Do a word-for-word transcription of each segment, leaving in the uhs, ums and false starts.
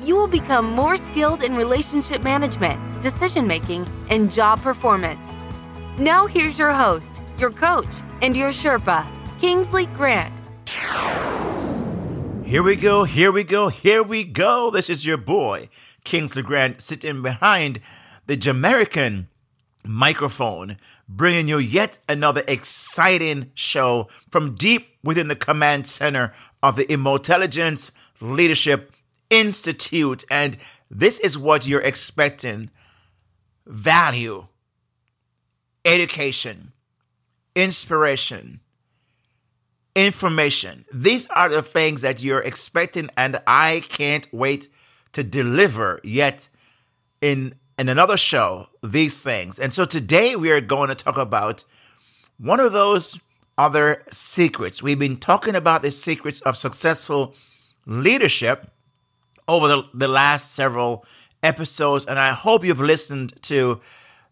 you will become more skilled in relationship management, decision-making, and job performance. Now here's your host, your coach, and your Sherpa, Kingsley Grant. Here we go, here we go, here we go. This is your boy, Kingsley Grant, sitting behind the Jamaican microphone, bringing you yet another exciting show from deep within the command center of the Emotelligent Leadership Institute. And this is what you're expecting: value, education, inspiration, information. These are the things that you're expecting, and I can't wait to deliver yet in, in another show these things. And so today we are going to talk about one of those other secrets. We've been talking about the secrets of successful leadership over the, the last several episodes, and I hope you've listened to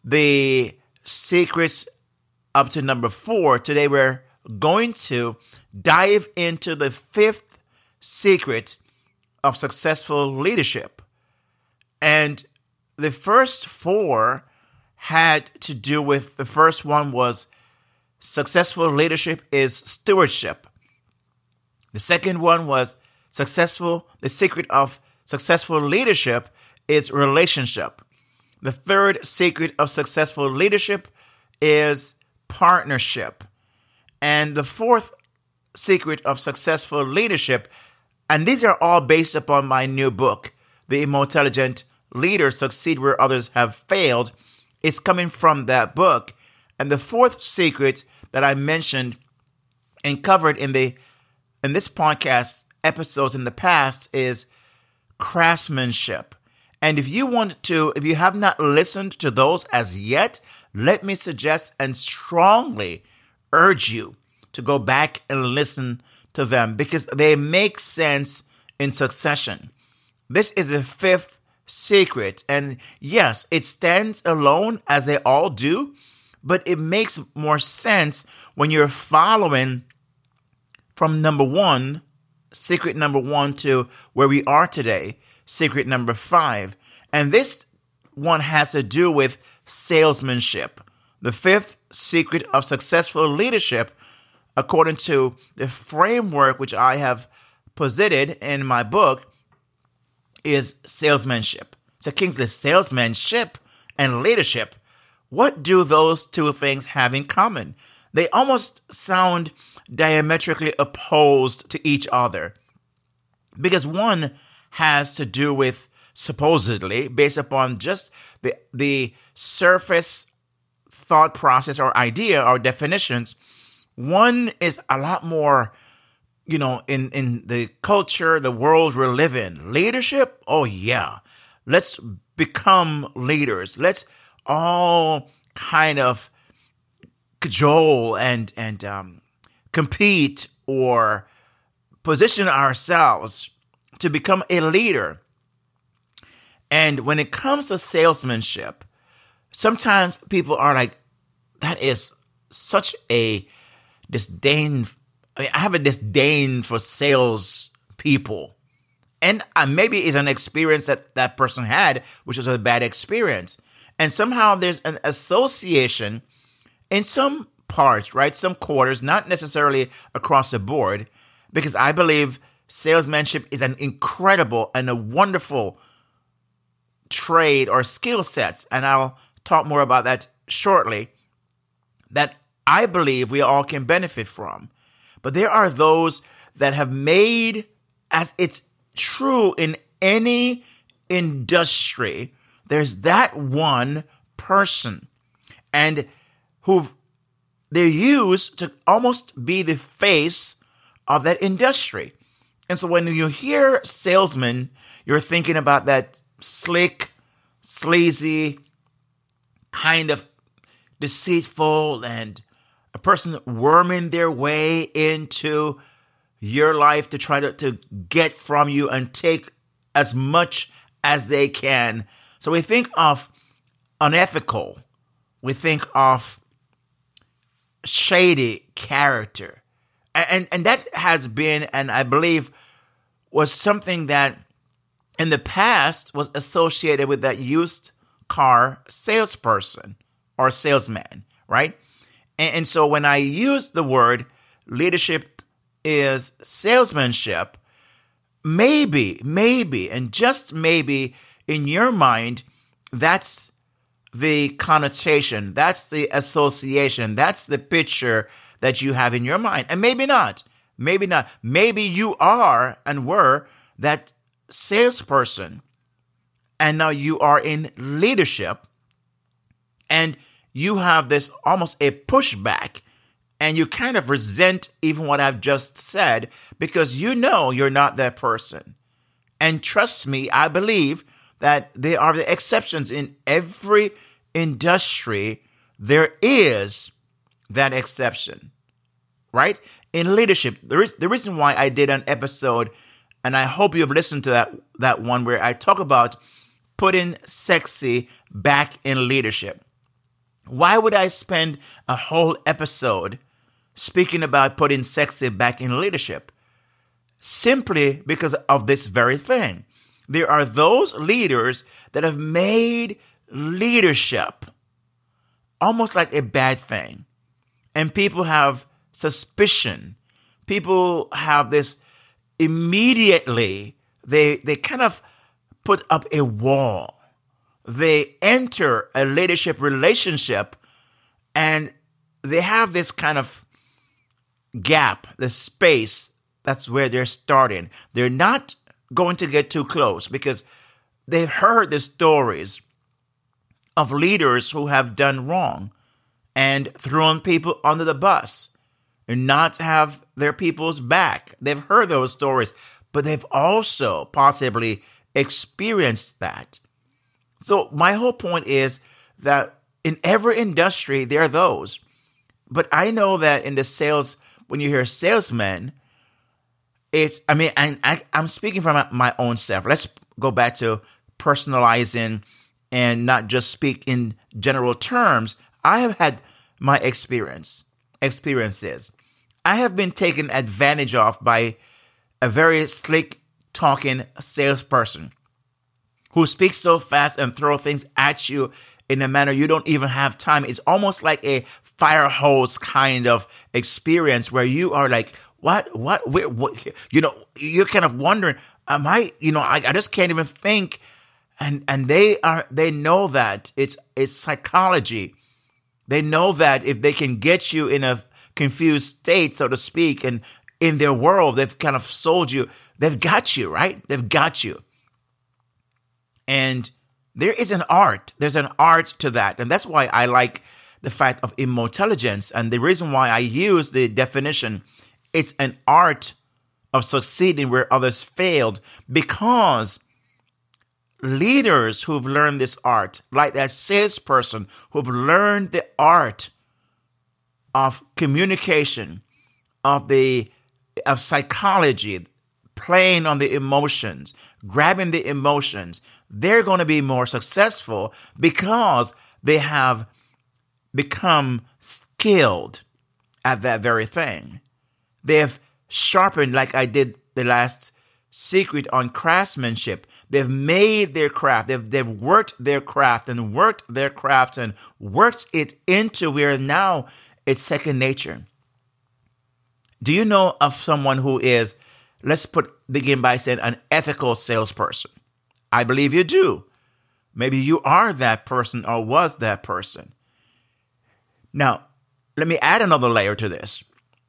the secrets up to number four. Today we're going to dive into the fifth secret of successful leadership. And the first four had to do with, the first one was successful leadership is stewardship. The second one was successful, the secret of successful leadership is relationship. The third secret of successful leadership is partnership. And the fourth secret of successful leadership, and these are all based upon my new book, The Emotelligent Leader Succeed Where Others Have Failed. It's coming from that book. And the fourth secret that I mentioned and covered in the in this podcast episodes in the past is craftsmanship. And if you want to, if you have not listened to those as yet, let me suggest and strongly urge you to go back and listen to them, because they make sense in succession. This is the fifth secret. And yes, it stands alone as they all do, but it makes more sense when you're following from number one, secret number one, to where we are today, secret number five. And this one has to do with salesmanship. The fifth secret of successful leadership, according to the framework which I have posited in my book, is salesmanship. So Kingsley, salesmanship and leadership, what do those two things have in common? They almost sound diametrically opposed to each other, because one has to do with, supposedly, based upon just the the surface thought process or idea or definitions, one is a lot more, you know, in, in the culture, the world we live in. Leadership, oh yeah, let's become leaders. Let's all kind of cajole and, and um, compete or position ourselves to become a leader. And when it comes to salesmanship, sometimes people are like, that is such a disdain. I mean, I have a disdain for sales people. And uh, maybe it's an experience that that person had, which was a bad experience. And somehow there's an association in some parts, right? Some quarters, not necessarily across the board, because I believe salesmanship is an incredible and a wonderful trade or skill sets, and I'll talk more about that shortly, that I believe we all can benefit from. But there are those that have made, as it's true in any industry, there's that one person, and who they're used to almost be the face of that industry. And so when you hear salesman, you're thinking about that slick, sleazy, kind of deceitful and a person worming their way into your life to try to, to get from you and take as much as they can. So we think of unethical, we think of shady character. And, and that has been, and I believe was something that in the past was associated with that used car salesperson or salesman, right? And, and so when I use the word leadership is salesmanship, maybe, maybe, and just maybe in your mind, that's the connotation, that's the association, that's the picture that you have in your mind. And maybe not, maybe not. Maybe you are and were that salesperson, and now you are in leadership, and you have this almost a pushback, and you kind of resent even what I've just said because you know you're not that person. And trust me, I believe that there are the exceptions in every industry. There is that exception, right? In leadership, there is the reason why I did an episode, and I hope you've listened to that that one where I talk about putting sexy back in leadership. Why would I spend a whole episode speaking about putting sexy back in leadership? Simply because of this very thing. There are those leaders that have made leadership almost like a bad thing. And people have suspicion. People have this immediately, they, they kind of put up a wall. They enter a leadership relationship and they have this kind of gap, this space. That's where they're starting. They're not going to get too close because they've heard the stories of leaders who have done wrong and thrown people under the bus and not have their people's back. They've heard those stories, but they've also possibly experienced that. So my whole point is that in every industry, there are those. But I know that in the sales, when you hear salesmen, it, I mean, and I, I'm speaking from my own self. Let's go back to personalizing and not just speak in general terms. I have had my experience, experiences. I have been taken advantage of by a very slick talking salesperson who speaks so fast and throw things at you in a manner you don't even have time. It's almost like a fire hose kind of experience where you are like, what, what, where, what, you know, you're kind of wondering, am I, you know, I, I just can't even think. And and they are, they know that it's, it's psychology. They know that if they can get you in a confused state, so to speak, and in their world, they've kind of sold you, they've got you, right? They've got you. And there is an art. There's an art to that. And that's why I like the fact of emotelligence. And the reason why I use the definition, it's an art of succeeding where others failed, because leaders who've learned this art, like that salesperson who've learned the art of communication, of the of psychology, playing on the emotions, grabbing the emotions, they're going to be more successful because they have become skilled at that very thing. They've sharpened, like I did the last secret on craftsmanship. They've made their craft. They've, they've worked their craft and worked their craft and worked it into where now it's second nature. Do you know of someone who is, let's put begin by saying, an ethical salesperson? I believe you do. Maybe you are that person or was that person. Now, let me add another layer to this.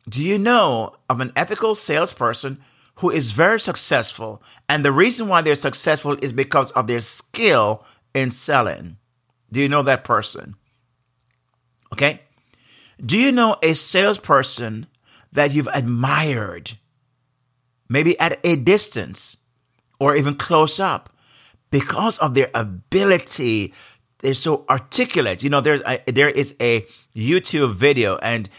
Do you know of an ethical salesperson who is very successful? And the reason why they're successful is because of their skill in selling. Do you know that person? Okay. Do you know a salesperson that you've admired, maybe at a distance or even close up, because of their ability they're so articulate. You know, there's a, there is a YouTube video, and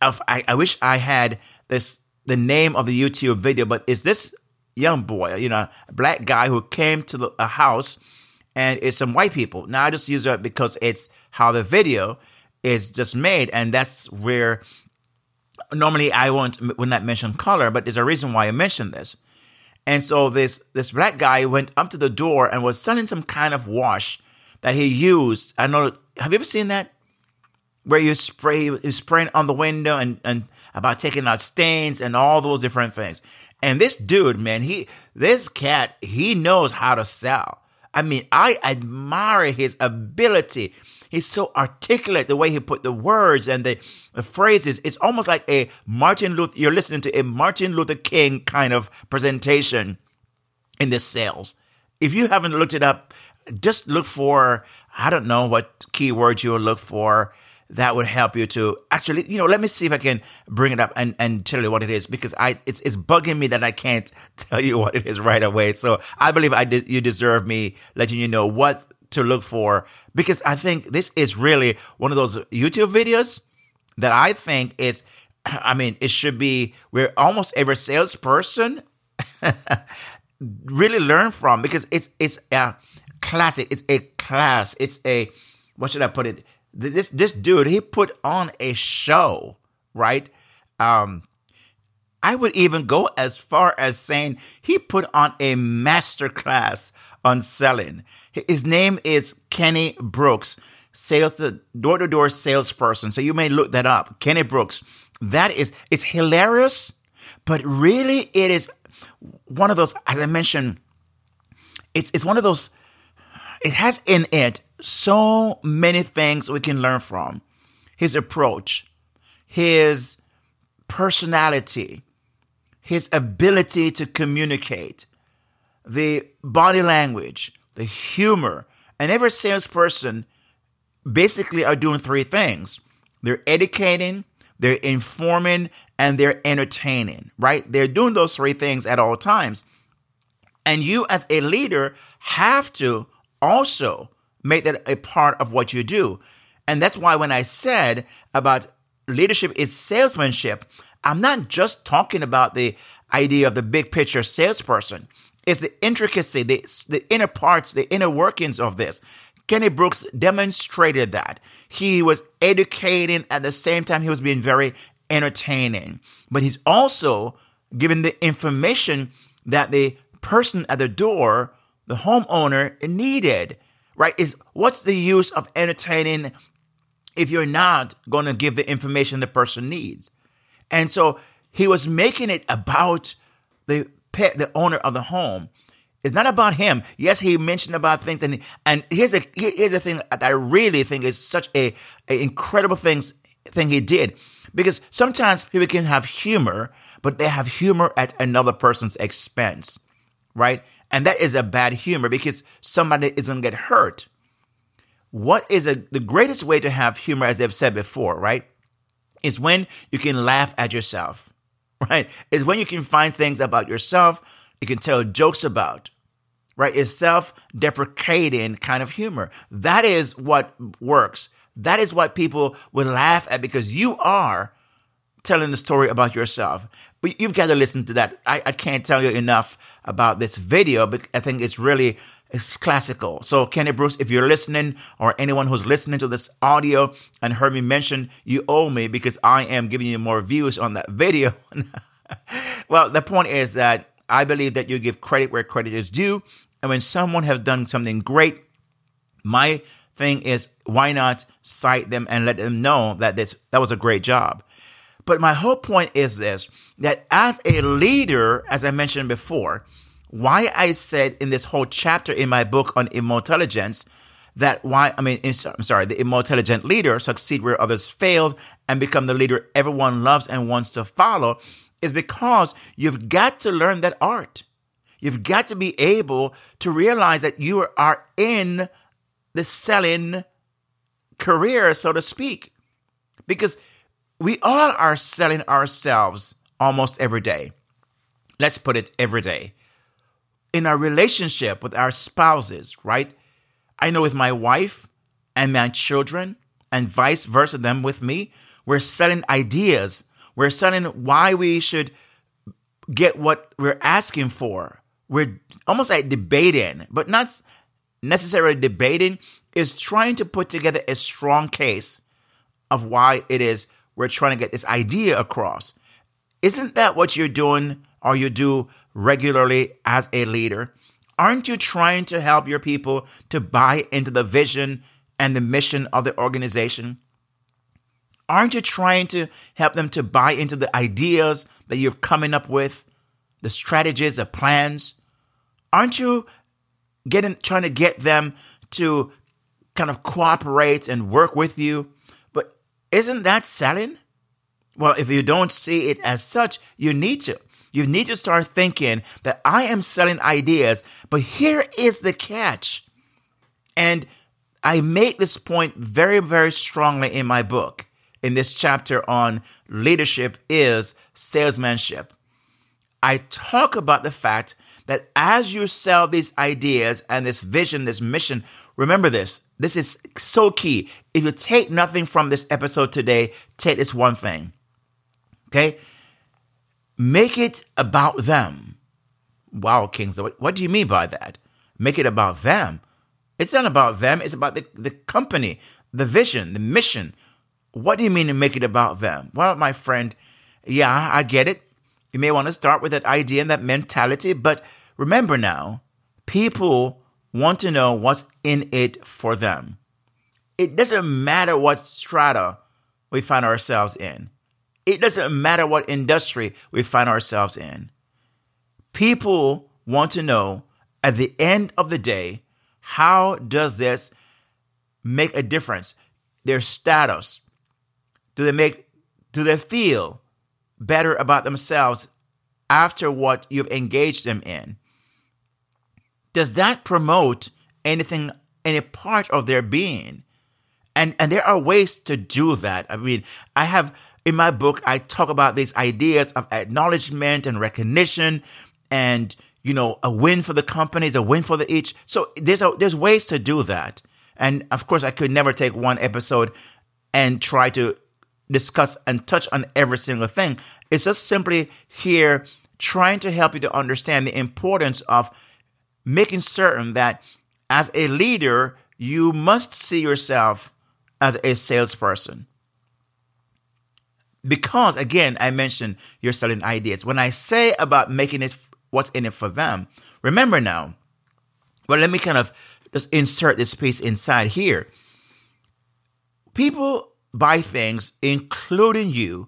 I, I wish I had this the name of the YouTube video, but it's this young boy, you know, a black guy who came to the, a house, and it's some white people. Now, I just use that because it's how the video is just made, and that's where normally I won't would not mention color, but there's a reason why I mentioned this. And so this this black guy went up to the door and was selling some kind of wash that he used. I know. Have you ever seen that? Where you spray, you spraying on the window and, and about taking out stains and all those different things. And this dude, man, he this cat, he knows how to sell. I mean, I admire his ability. He's so articulate the way he put the words and the, the phrases. It's almost like a Martin Luther, you're listening to a Martin Luther King kind of presentation in the sales. If you haven't looked it up, just look for, I don't know what keyword you will look for. That would help you to actually, you know, let me see if I can bring it up and, and tell you what it is, because I it's it's bugging me that I can't tell you what it is right away. So I believe I de- you deserve me letting you know what to look for, because I think this is really one of those YouTube videos that I think it's, I mean, it should be where almost every salesperson really learn from, because it's it's a classic, it's a class, it's a, what should I put it? This this dude, he put on a show, right? Um, I would even go as far as saying he put on a masterclass on selling. His name is Kenny Brooks, sales door-to-door salesperson. So you may look that up, Kenny Brooks. That is, it's hilarious, but really it is one of those, as I mentioned, it's it's one of those, it has in it so many things we can learn from. His approach, his personality, his ability to communicate, the body language, the humor. And every salesperson basically are doing three things. They're educating, they're informing, and they're entertaining, right? They're doing those three things at all times. And you as a leader have to also make that a part of what you do. And that's why when I said about leadership is salesmanship, I'm not just talking about the idea of the big picture salesperson. It's the intricacy, the, the inner parts, the inner workings of this. Kenny Brooks demonstrated that. He was educating at the same time he was being very entertaining. But he's also giving the information that the person at the door, the homeowner, needed. Right? Is what's the use of entertaining if you're not going to give the information the person needs? And so he was making it about the pet, the owner of the home. It's not about him. Yes, he mentioned about things, and and here's a here's the thing that I really think is such a, a incredible things thing he did, because sometimes people can have humor, but they have humor at another person's expense, right? And that is a bad humor, because somebody is going to get hurt. What is a, the greatest way to have humor, as I've said before, right, is when you can laugh at yourself, right? It's when you can find things about yourself you can tell jokes about, right? It's self-deprecating kind of humor. That is what works. That is what people will laugh at, because you are telling the story about yourself. But you've got to listen to that. I, I can't tell you enough about this video, but I think it's really it's classical. So Kenny Brooks, if you're listening, or anyone who's listening to this audio and heard me mention, you owe me, because I am giving you more views on that video. Well, the point is that I believe that you give credit where credit is due. And when someone has done something great, my thing is, why not cite them and let them know that this, that was a great job? But my whole point is this, that as a leader, as I mentioned before, why I said in this whole chapter in my book on emotelligence, that why, I mean, I'm sorry, the emotelligent leader, succeed where others failed and become the leader everyone loves and wants to follow, is because you've got to learn that art. You've got to be able to realize that you are in the selling career, so to speak, because we all are selling ourselves almost every day. Let's put it every day. In our relationship with our spouses, right? I know with my wife and my children and vice versa, them with me, we're selling ideas. We're selling why we should get what we're asking for. We're almost like debating, but not necessarily debating, is trying to put together a strong case of why it is we're trying to get this idea across. Isn't that what you're doing or you do regularly as a leader? Aren't you trying to help your people to buy into the vision and the mission of the organization? Aren't you trying to help them to buy into the ideas that you're coming up with, the strategies, the plans? Aren't you getting trying to get them to kind of cooperate and work with you? But isn't that selling? Well, if you don't see it as such, you need to. You need to start thinking that I am selling ideas, but here is the catch. And I make this point very, very strongly in my book. In this chapter on leadership is salesmanship, I talk about the fact that as you sell these ideas and this vision, this mission, remember this, this is so key. If you take nothing from this episode today, take this one thing, okay? Make it about them. Wow, Kingsley, what do you mean by that? Make it about them. It's not about them. It's about the, the company, the vision, the mission. What do you mean to make it about them? Well, my friend, yeah, I get it. You may want to start with that idea and that mentality, but remember now, people want to know what's in it for them. It doesn't matter what strata we find ourselves in. It doesn't matter what industry we find ourselves in. People want to know at the end of the day, how does this make a difference? Their status, Do they make, do they feel better about themselves after what you've engaged them in? Does that promote anything, any part of their being? And and there are ways to do that. I mean, I have, in my book, I talk about these ideas of acknowledgement and recognition and, you know, a win for the companies, a win for the each. So there's a, there's ways to do that. And of course, I could never take one episode and try to discuss and touch on every single thing. It's just simply here trying to help you to understand the importance of making certain that as a leader, you must see yourself as a salesperson. Because again, I mentioned you're selling ideas. When I say about making it what's in it for them, remember now, well, let me kind of just insert this piece inside here. People buy things, including you,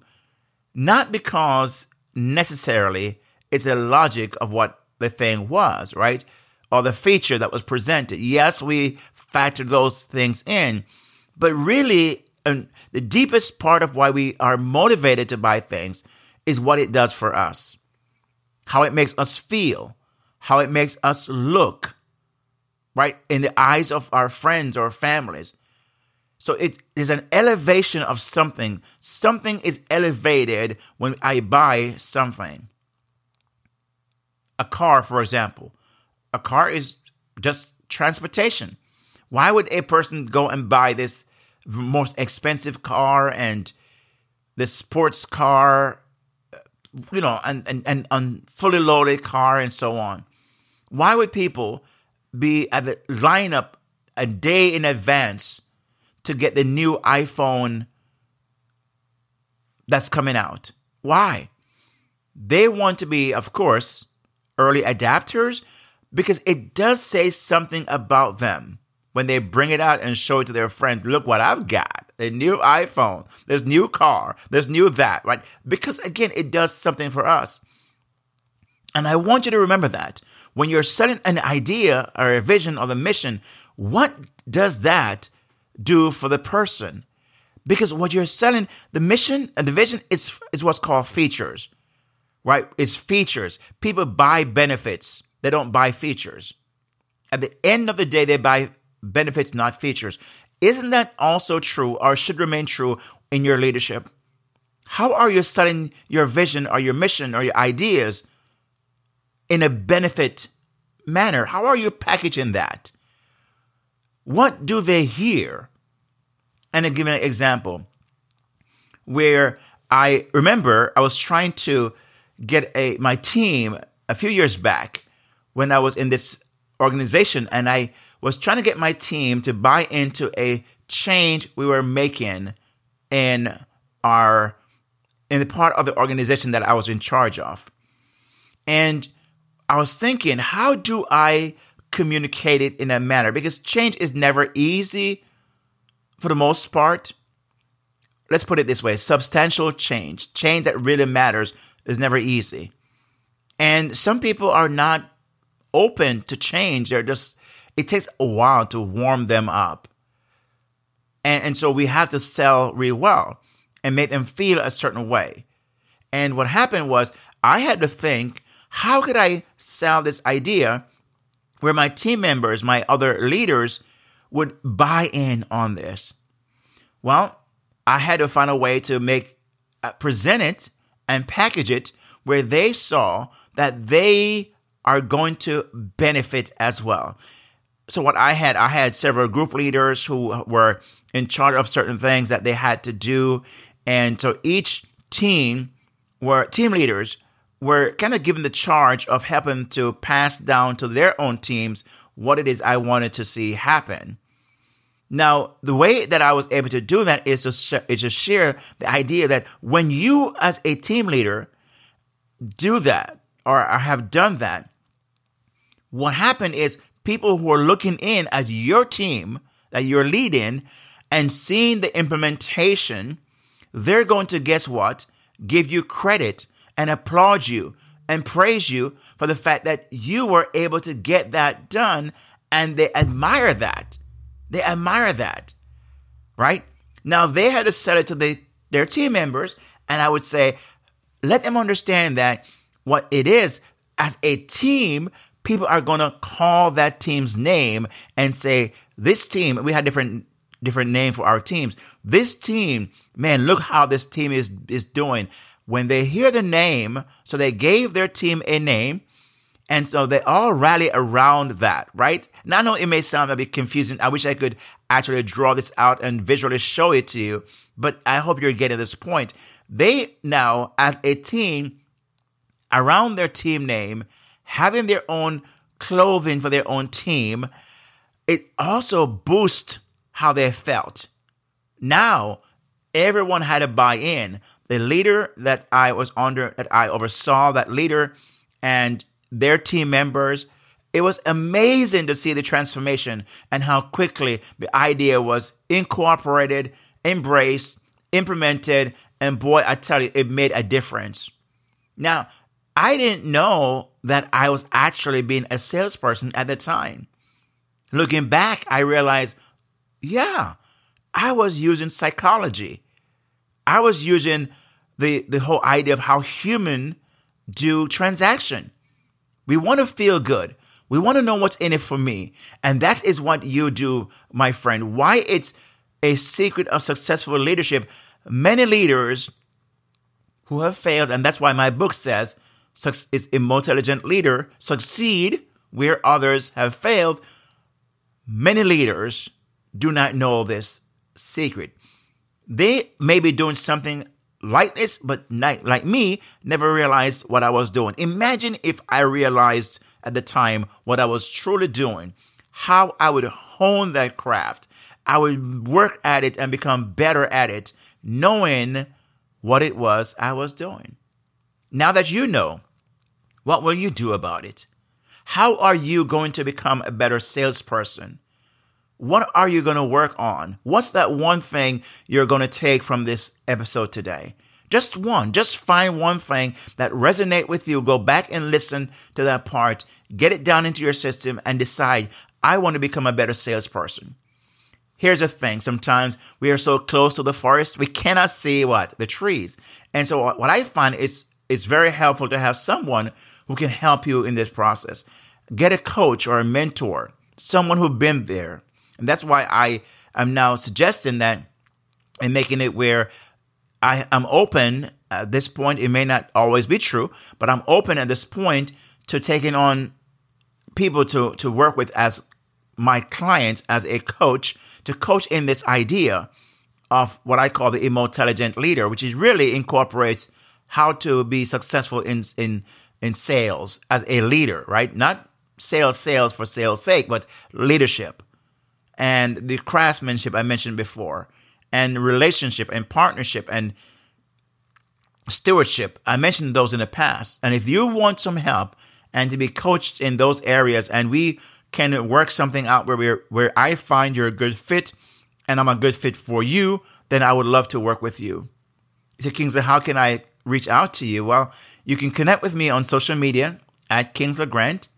not because necessarily it's a logic of what the thing was, right? Or the feature that was presented. Yes, we factor those things in, but really and the deepest part of why we are motivated to buy things is what it does for us, how it makes us feel, how it makes us look, right? In the eyes of our friends or families. So it is an elevation of something. Something is elevated when I buy something. A car, for example. A car is just transportation. Why would a person go and buy this most expensive car and this sports car, you know, and, and, and, and fully loaded car and so on? Why would people be at the lineup a day in advance to get the new iPhone that's coming out? Why? They want to be, of course, early adopters because it does say something about them when they bring it out and show it to their friends. Look what I've got, a new iPhone, this new car, this new that, right? Because again, it does something for us. And I want you to remember that. When you're selling an idea or a vision or the mission, what does that do for the person? Because what you're selling, the mission and the vision is is what's called features, right? It's features. People buy benefits. They don't buy features. At the end of the day, they buy benefits, not features. Isn't that also true or should remain true in your leadership? How are you selling your vision or your mission or your ideas in a benefit manner? How are you packaging that? What do they hear? And I'll give you an example where I remember I was trying to get a my team a few years back when I was in this organization, and I was trying to get my team to buy into a change we were making in our in the part of the organization that I was in charge of. And I was thinking, how do I communicate it in a manner? Because change is never easy for the most part. Let's put it this way. Substantial change, change that really matters, is never easy. And some people are not open to change. They're just, it takes a while to warm them up. And, and so we have to sell really well and make them feel a certain way. And what happened was I had to think, how could I sell this idea where my team members, my other leaders would buy in on this? Well, I had to find a way to make, uh, present it and package it where they saw that they are going to benefit as well. So what I had, I had several group leaders who were in charge of certain things that they had to do. And so each team were team leaders were kind of given the charge of helping to pass down to their own teams what it is I wanted to see happen. Now, the way that I was able to do that is to, sh- is to share the idea that when you as a team leader do that or have done that, what happened is people who are looking in at your team that you're leading and seeing the implementation, they're going to, guess what, give you credit and applaud you and praise you for the fact that you were able to get that done, and they admire that. They admire that, right? Now, they had to sell it to the, their team members, and I would say, let them understand that what it is, as a team, people are going to call that team's name and say, this team, we had different different names for our teams. This team, man, look how this team is is doing. When they hear the name, so they gave their team a name, and so they all rally around that, right? Now, I know it may sound a bit confusing. I wish I could actually draw this out and visually show it to you, but I hope you're getting this point. They now, as a team, around their team name, having their own clothing for their own team, it also boosts how they felt. Now, everyone had to buy in. The leader that I was under, that I oversaw, that leader and their team members, it was amazing to see the transformation and how quickly the idea was incorporated, embraced, implemented, and boy, I tell you, it made a difference. Now, I didn't know that I was actually being a salesperson at the time. Looking back, I realized, yeah, I was using psychology. I was using the, the whole idea of how human do transaction. We want to feel good. We want to know what's in it for me. And that is what you do, my friend. Why it's a secret of successful leadership. Many leaders who have failed, and that's why my book says, is Emotelligent Leader, Succeed Where Others Have Failed. Many leaders do not know this secret. They may be doing something like this, but not, like me, never realized what I was doing. Imagine if I realized at the time what I was truly doing, how I would hone that craft. I would work at it and become better at it, knowing what it was I was doing. Now that you know, what will you do about it? How are you going to become a better salesperson? What are you going to work on? What's that one thing you're going to take from this episode today? Just one. Just find one thing that resonates with you. Go back and listen to that part. Get it down into your system and decide, I want to become a better salesperson. Here's the thing. Sometimes we are so close to the forest, we cannot see what? The trees. And so what I find is it's very helpful to have someone who can help you in this process. Get a coach or a mentor, someone who's been there. And that's why I am now suggesting that and making it where I am open at this point. It may not always be true, but I'm open at this point to taking on people to, to work with as my clients as a coach to coach in this idea of what I call the emotelligent leader, which is really incorporates how to be successful in in in sales as a leader, right? Not sales, sales for sales sake, but leadership and the craftsmanship I mentioned before, and relationship and partnership and stewardship. I mentioned those in the past. And if you want some help and to be coached in those areas, and we can work something out where we're, where I find you're a good fit and I'm a good fit for you, then I would love to work with you. So Kingsley, how can I reach out to you? Well, you can connect with me on social media at Kingsley Grant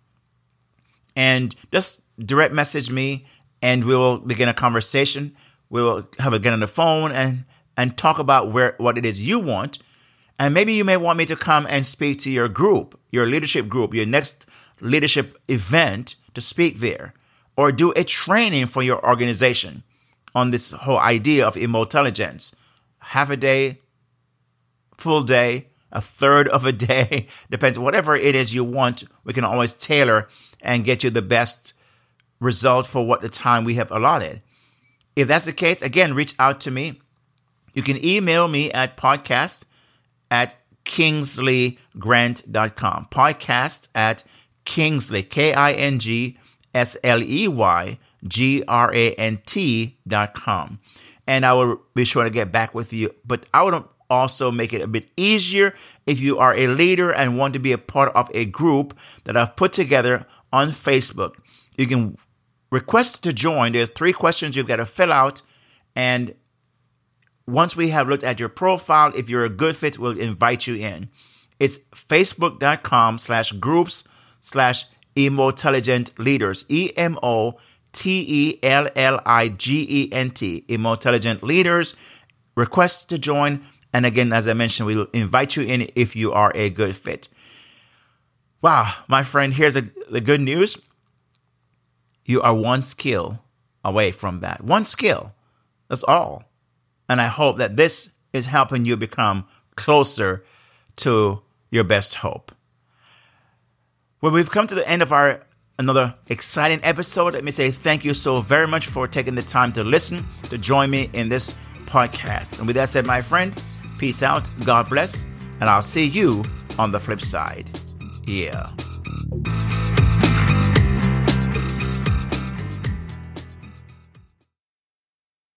and just direct message me, and we will begin a conversation. We will have a get on the phone and and talk about where what it is you want. And maybe you may want me to come and speak to your group, your leadership group, your next leadership event, to speak there, or do a training for your organization on this whole idea of emotelligence. Half a day, full day, a third of a day, depends. Whatever it is you want, we can always tailor and get you the best result for what the time we have allotted. If that's the case, again, reach out to me. You can email me at podcast at kingsley grant dot com. Podcast at Kingsley, K I N G S L E Y, G R A N T dot com. And I will be sure to get back with you. But I would also make it a bit easier if you are a leader and want to be a part of a group that I've put together on Facebook. You can request to join. There's three questions you've got to fill out. And once we have looked at your profile, if you're a good fit, we'll invite you in. It's facebook.com slash groups slash emotelligent leaders, E M O T E L L I G E N T, emotelligent leaders. Request to join. And again, as I mentioned, we'll invite you in if you are a good fit. Wow, my friend, here's the, the good news. You are one skill away from that. One skill. That's all. And I hope that this is helping you become closer to your best hope. Well, we've come to the end of our another exciting episode. Let me say thank you so very much for taking the time to listen, to join me in this podcast. And with that said, my friend, peace out, God bless, and I'll see you on the flip side. Yeah.